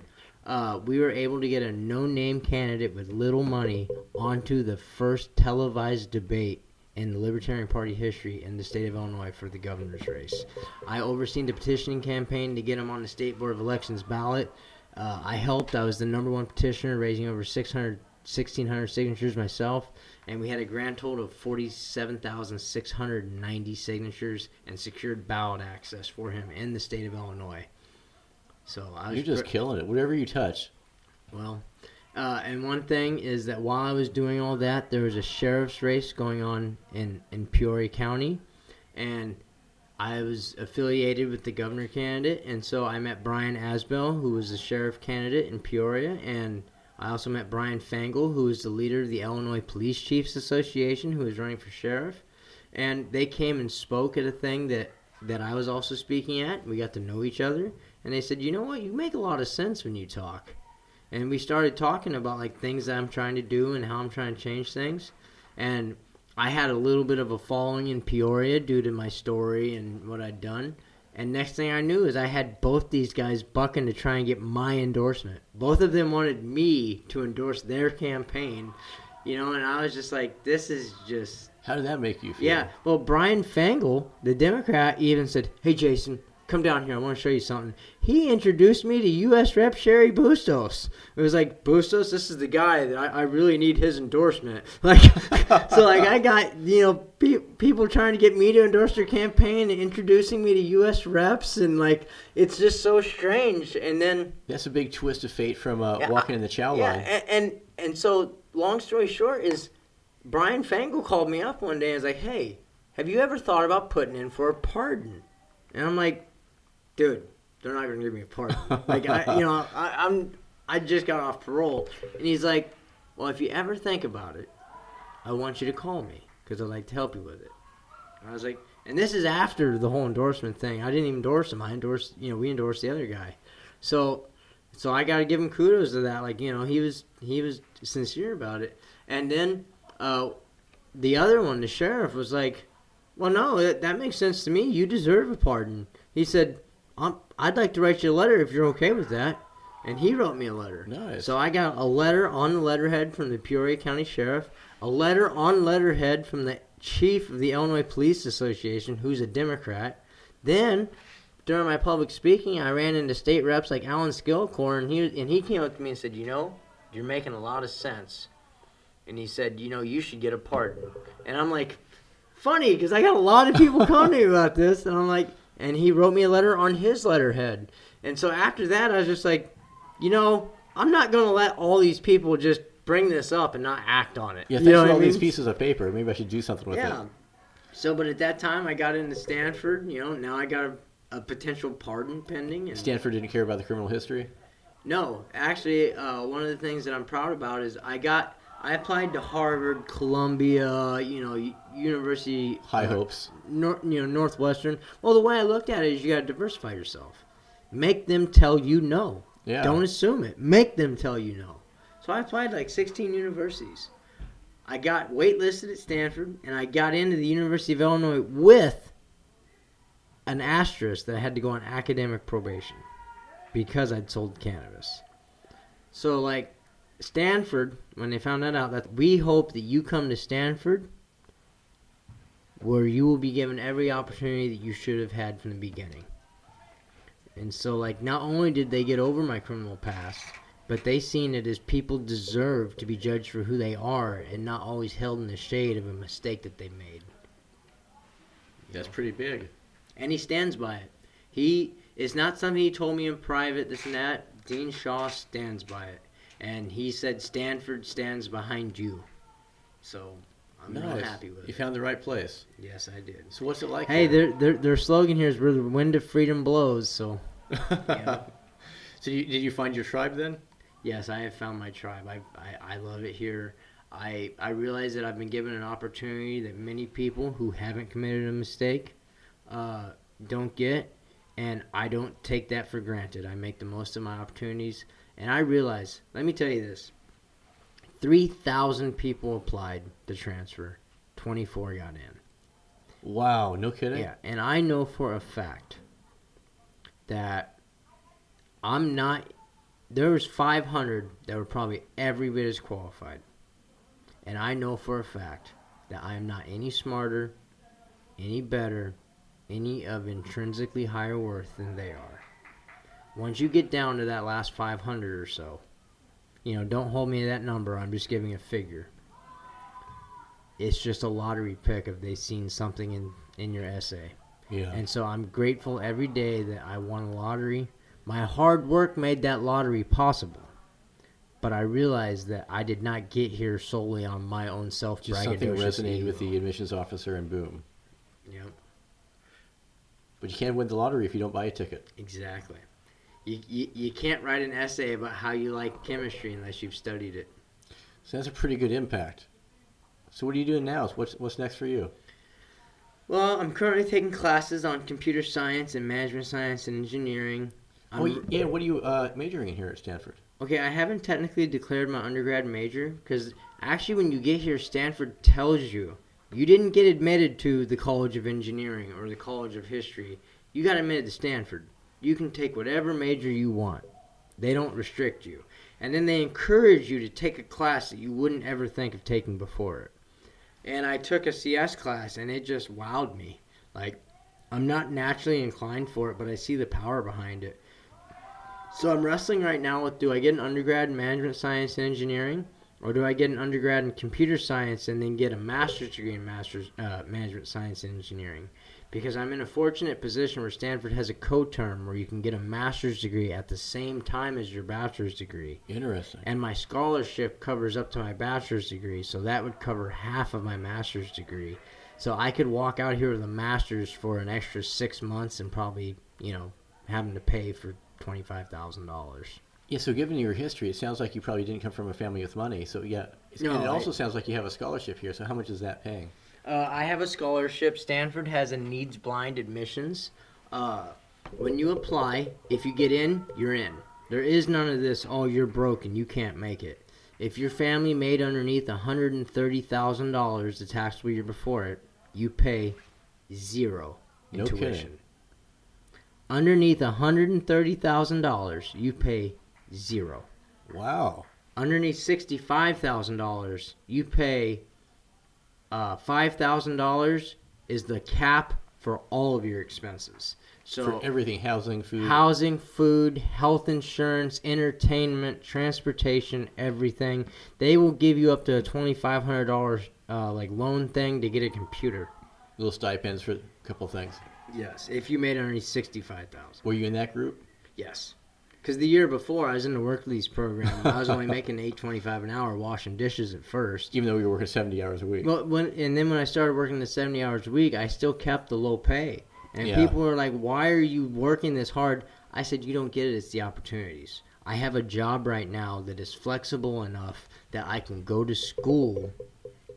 We were able to get a no-name candidate with little money onto the first televised debate in the Libertarian Party history in the state of Illinois for the governor's race. I overseen the petitioning campaign to get him on the State Board of Elections ballot. I helped. I was the number 1 petitioner, raising over 1,600 signatures myself, and we had a grand total of 47,690 signatures and secured ballot access for him in the state of Illinois. So I was You're just killing it. Whatever you touch. Well, And one thing is that while I was doing all that, there was a sheriff's race going on in Peoria County, and I was affiliated with the governor candidate, and so I met Brian Asbell, who was the sheriff candidate in Peoria, and I also met Brian Fangel, who is the leader of the Illinois Police Chiefs Association, who is running for sheriff, and they came and spoke at a thing that I was also speaking at. We got to know each other, and they said, you know what, you make a lot of sense when you talk. And we started talking about like things that I'm trying to do and how I'm trying to change things. And I had a little bit of a following in Peoria due to my story and what I'd done. And next thing I knew is I had both these guys bucking to try and get my endorsement. Both of them wanted me to endorse their campaign, you know, and I was just like, this is just... How did that make you feel? Yeah, well, Brian Fangel, the Democrat, even said, hey, Jason, come down here. I want to show you something. He introduced me to U.S. Rep. Sherry Bustos. It was like, Bustos, this is the guy that I really need his endorsement. Like, so like I got, you know, people trying to get me to endorse their campaign and introducing me to U.S. reps, and like it's just so strange. And then that's a big twist of fate from walking in the chow line. And so long story short is Brian Fangel called me up one day and was like, hey, have you ever thought about putting in for a pardon? And I'm like, dude, they're not going to give me a pardon. Like, I just got off parole. And he's like, well, if you ever think about it, I want you to call me because I'd like to help you with it. And I was like, and this is after the whole endorsement thing. I didn't even endorse him. We endorsed the other guy. So I got to give him kudos to that. Like, you know, he was sincere about it. And then the other one, the sheriff, was like, well, no, that makes sense to me. You deserve a pardon. He said, I'd like to write you a letter if you're okay with that. And he wrote me a letter. Nice. So I got a letter on the letterhead from the Peoria County Sheriff, a letter on letterhead from the chief of the Illinois Police Association, who's a Democrat. Then, during my public speaking, I ran into state reps like Alan Skillcorn, and he came up to me and said, you know, you're making a lot of sense. And he said, you know, you should get a pardon. And I'm like, funny, because I got a lot of people calling me about this, and I'm like... And he wrote me a letter on his letterhead. And so after that, I was just like, you know, I'm not going to let all these people just bring this up and not act on it. Yeah, thanks for all these pieces of paper. Maybe I should do something with it. Yeah. So, but at that time, I got into Stanford. You know, now I got a potential pardon pending. And Stanford didn't care about the criminal history? No. Actually, one of the things that I'm proud about is I applied to Harvard, Columbia, you know, University... High hopes. Northwestern. Well, the way I looked at it is you got to diversify yourself. Make them tell you no. Yeah. Don't assume it. Make them tell you no. So I applied like 16 universities. I got waitlisted at Stanford, and I got into the University of Illinois with an asterisk that I had to go on academic probation because I'd sold cannabis. So, like... Stanford, when they found that out, that we hope that you come to Stanford where you will be given every opportunity that you should have had from the beginning. And so, like, not only did they get over my criminal past, but they seen it as people deserve to be judged for who they are and not always held in the shade of a mistake that they made. That's pretty big. And he stands by it. It's not something he told me in private, this and that. Dean Shaw stands by it. And he said, Stanford stands behind you. So I'm not happy with it. You found the right place. Yes, I did. So what's it like? Hey, their slogan here is where the wind of freedom blows. So, yeah. So did you find your tribe then? Yes, I have found my tribe. I love it here. I realize that I've been given an opportunity that many people who haven't committed a mistake don't get. And I don't take that for granted. I make the most of my opportunities. And I realized, let me tell you this, 3,000 people applied to transfer, 24 got in. Wow, no kidding? Yeah, and I know for a fact that there was 500 that were probably every bit as qualified. And I know for a fact that I am not any smarter, any better, any of intrinsically higher worth than they are. Once you get down to that last 500 or so, you know, don't hold me to that number. I'm just giving a figure. It's just a lottery pick if they've seen something in your essay. Yeah. And so I'm grateful every day that I won a lottery. My hard work made that lottery possible. but I realized that I did not get here solely on my own self. Just something resonated with the admissions officer, and boom. Yep. But you can't win the lottery if you don't buy a ticket. Exactly. You can't write an essay about how you like chemistry unless you've studied it. So that's a pretty good impact. So what are you doing now? What's next for you? Well, I'm currently taking classes on computer science and management science and engineering. Yeah, what are you majoring in here at Stanford? Okay, I haven't technically declared my undergrad major, because actually when you get here, Stanford tells you, you didn't get admitted to the College of Engineering or the College of History. You got admitted to Stanford. You can take whatever major you want. They don't restrict you. And then they encourage you to take a class that you wouldn't ever think of taking before it. And I took a CS class, and it just wowed me. Like, I'm not naturally inclined for it, but I see the power behind it. So I'm wrestling right now with, do I get an undergrad in management science and engineering, or do I get an undergrad in computer science and then get a master's degree in management science and engineering? Because I'm in a fortunate position where Stanford has a co-term where you can get a master's degree at the same time as your bachelor's degree. Interesting. And my scholarship covers up to my bachelor's degree, so that would cover half of my master's degree. So I could walk out here with a master's for an extra 6 months and probably, you know, having to pay for $25,000. Yeah, so given your history, it sounds like you probably didn't come from a family with money. So, yeah. No, and it also sounds like you have a scholarship here. So how much is that paying? I have a scholarship. Stanford has a Needs Blind Admissions. When you apply, if you get in, you're in. There is none of this, oh, you're broke and you can't make it. If your family made underneath $130,000 the taxable year before it, you pay zero in tuition. Underneath $130,000, you pay zero. Wow. Underneath $65,000, you pay $5,000 is the cap for all of your expenses. So for everything, housing, food, health insurance, entertainment, transportation, everything. They will give you up to a $2,500 loan thing to get a computer. Little stipends for a couple things. Yes, if you made only $65,000. Were you in that group? Yes, because the year before I was in the work lease program. And I was only making $8.25 an hour washing dishes at first. Even though you were working 70 hours a week. Well, when I started working the 70 hours a week, I still kept the low pay. And people were like, why are you working this hard? I said, you don't get it. It's the opportunities. I have a job right now that is flexible enough that I can go to school.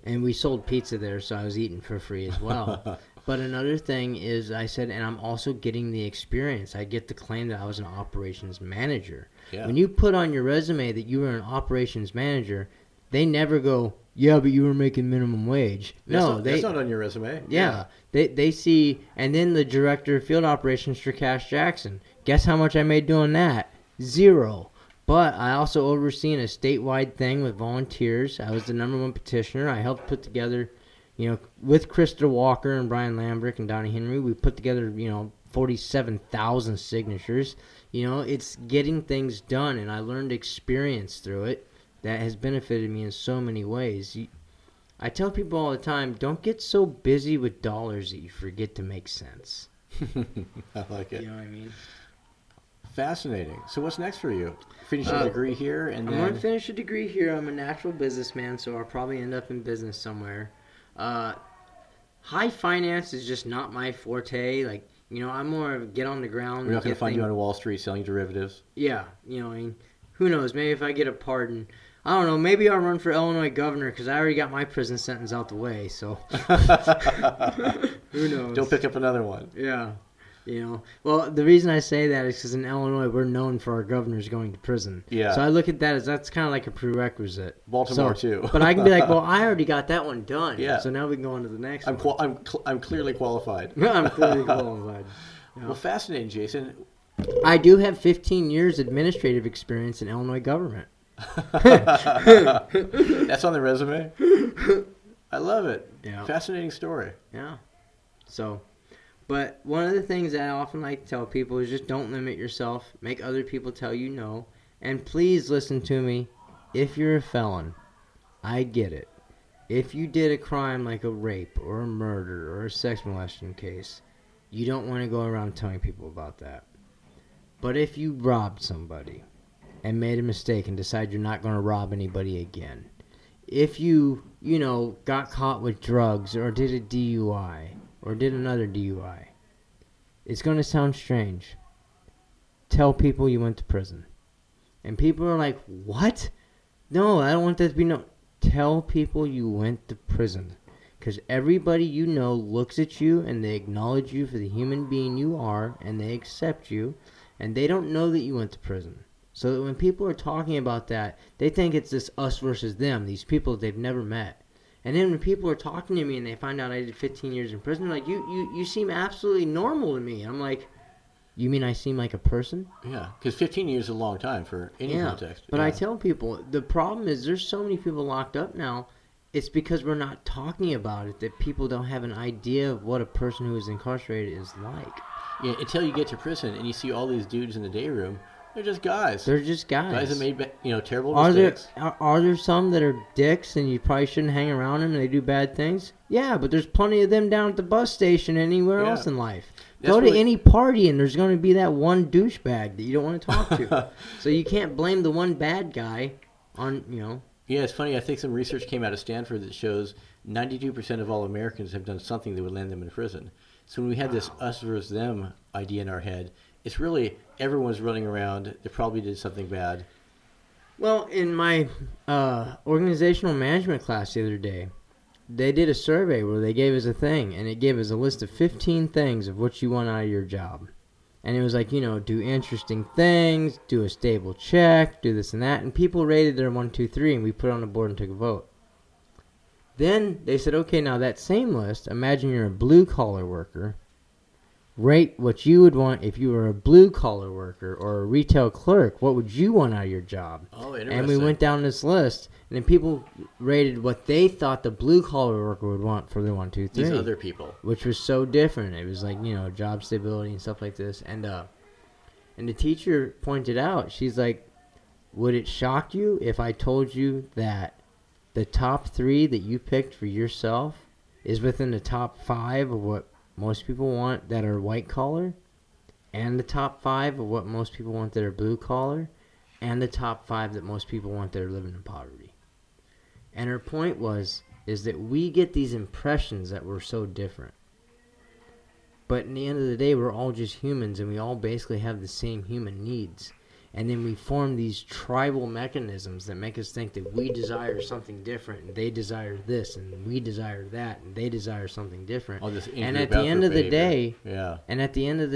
And we sold pizza there, so I was eating for free as well. But another thing is, I said, and I'm also getting the experience. I get the claim that I was an operations manager. Yeah. When you put on your resume that you were an operations manager, they never go, yeah, but you were making minimum wage. That's not on your resume. Yeah. They see, and then the director of field operations for Cash Jackson. Guess how much I made doing that? Zero. But I also overseen a statewide thing with volunteers. I was the #1 petitioner. I helped put together, with Crystal Walker and Brian Lambrick and Donnie Henry, we put together, 47,000 signatures. It's getting things done, and I learned experience through it that has benefited me in so many ways. I tell people all the time, don't get so busy with dollars that you forget to make sense. I like it. You know what I mean? Fascinating. So what's next for you? Finish a degree here? I'm going to finish a degree here. I'm a natural businessman, so I'll probably end up in business somewhere. High finance is just not my forte. I'm more of get on the ground. We're not going to find you on Wall Street selling derivatives. Yeah. Who knows? Maybe if I get a pardon. I don't know. Maybe I'll run for Illinois governor because I already got my prison sentence out the way. So who knows? Don't pick up another one. Yeah. Well, the reason I say that is because in Illinois, we're known for our governors going to prison. Yeah. So I look at that as that's kind of like a prerequisite. Baltimore, too. But I can be like, well, I already got that one done. Yeah. So now we can go on to the next one. I'm clearly qualified. I'm clearly qualified. Yeah. Well, fascinating, Jason. I do have 15 years administrative experience in Illinois government. That's on the resume? I love it. Yeah. Fascinating story. Yeah. So... But one of the things that I often like to tell people is just don't limit yourself. Make other people tell you no. And please listen to me. If you're a felon, I get it. If you did a crime like a rape or a murder or a sex molestation case, you don't want to go around telling people about that. But if you robbed somebody and made a mistake and decide you're not going to rob anybody again, if you, you know, got caught with drugs or did a DUI or did another DUI, it's going to sound strange. Tell people you went to prison. And people are like, what? No, I don't want that to be known. Tell people you went to prison. Because everybody you know looks at you and they acknowledge you for the human being you are, and they accept you, and they don't know that you went to prison. So that when people are talking about that, they think it's this us versus them, these people they've never met. And then when people are talking to me and they find out I did 15 years in prison, they're like, you seem absolutely normal to me. And I'm like, you mean I seem like a person? Yeah, because 15 years is a long time for any context. But I tell people, the problem is there's so many people locked up now. It's because we're not talking about it that people don't have an idea of what a person who is incarcerated is like. Yeah, until you get to prison and you see all these dudes in the day room, they're just guys. They're just guys. Guys that made, you know, terrible mistakes. Are there some that are dicks and you probably shouldn't hang around them and they do bad things? Yeah, but there's plenty of them down at the bus station and anywhere else in life. Go to any party and there's going to be that one douchebag that you don't want to talk to. So you can't blame the one bad guy on, you know. Yeah, it's funny. I think some research came out of Stanford that shows 92% of all Americans have done something that would land them in prison. So when we had this us versus them idea in our head, it's really everyone's running around. They probably did something bad. Well, in my organizational management class the other day, they did a survey where they gave us a thing, and it gave us a list of 15 things of what you want out of your job. And it was like, you know, do interesting things, do a stable check, do this and that. And people rated their 1, 2, 3, and we put it on the board and took a vote. Then they said, okay, now that same list, imagine you're a blue-collar worker. Rate what you would want if you were a blue-collar worker or a retail clerk. What would you want out of your job? Oh, interesting. And we went down this list, and then people rated what they thought the blue-collar worker would want for their 1, 2, 3. These other people. Which was so different. It was like, you know, job stability and stuff like this. And the teacher pointed out, she's like, would it shock you if I told you that the top 3 that you picked for yourself is within the top 5 of what most people want that are white collar, and the top 5 of what most people want that are blue collar, and the top 5 that most people want that are living in poverty? And her point was, is that we get these impressions that we're so different. But in the end of the day, we're all just humans, and we all basically have the same human needs. And then we form these tribal mechanisms that make us think that we desire something different, and they desire this, and we desire that, and they desire something different. And at the end of the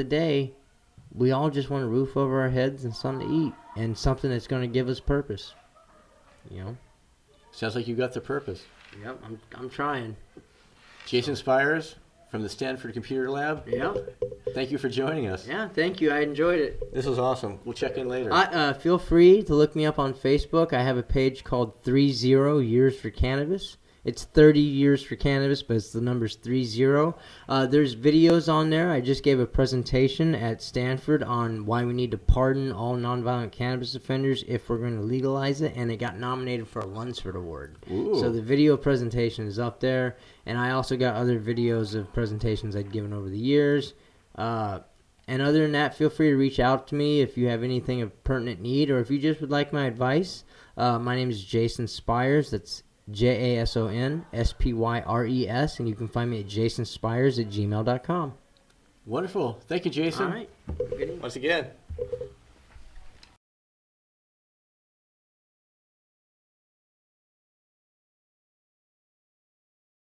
day, we all just want a roof over our heads and something to eat, and something that's going to give us purpose. You know. Sounds like you got the purpose. Yep, I'm trying. Jason Spires from the Stanford Computer Lab. Yeah. Thank you for joining us. Yeah, thank you. I enjoyed it. This was awesome. We'll check in later. Feel free to look me up on Facebook. I have a page called 30 Years for Cannabis. It's 30 years for cannabis, but it's the numbers 30. There's videos on there. I just gave a presentation at Stanford on why we need to pardon all nonviolent cannabis offenders if we're going to legalize it, and it got nominated for a Lunsford Award. Ooh. So the video presentation is up there, and I also got other videos of presentations I'd given over the years. And other than that, feel free to reach out to me if you have anything of pertinent need, or if you just would like my advice. My name is Jason Spires. That's JasonSpyres, and you can find me at jasonspires@gmail.com. Wonderful. Thank you, Jason. All right. Once again.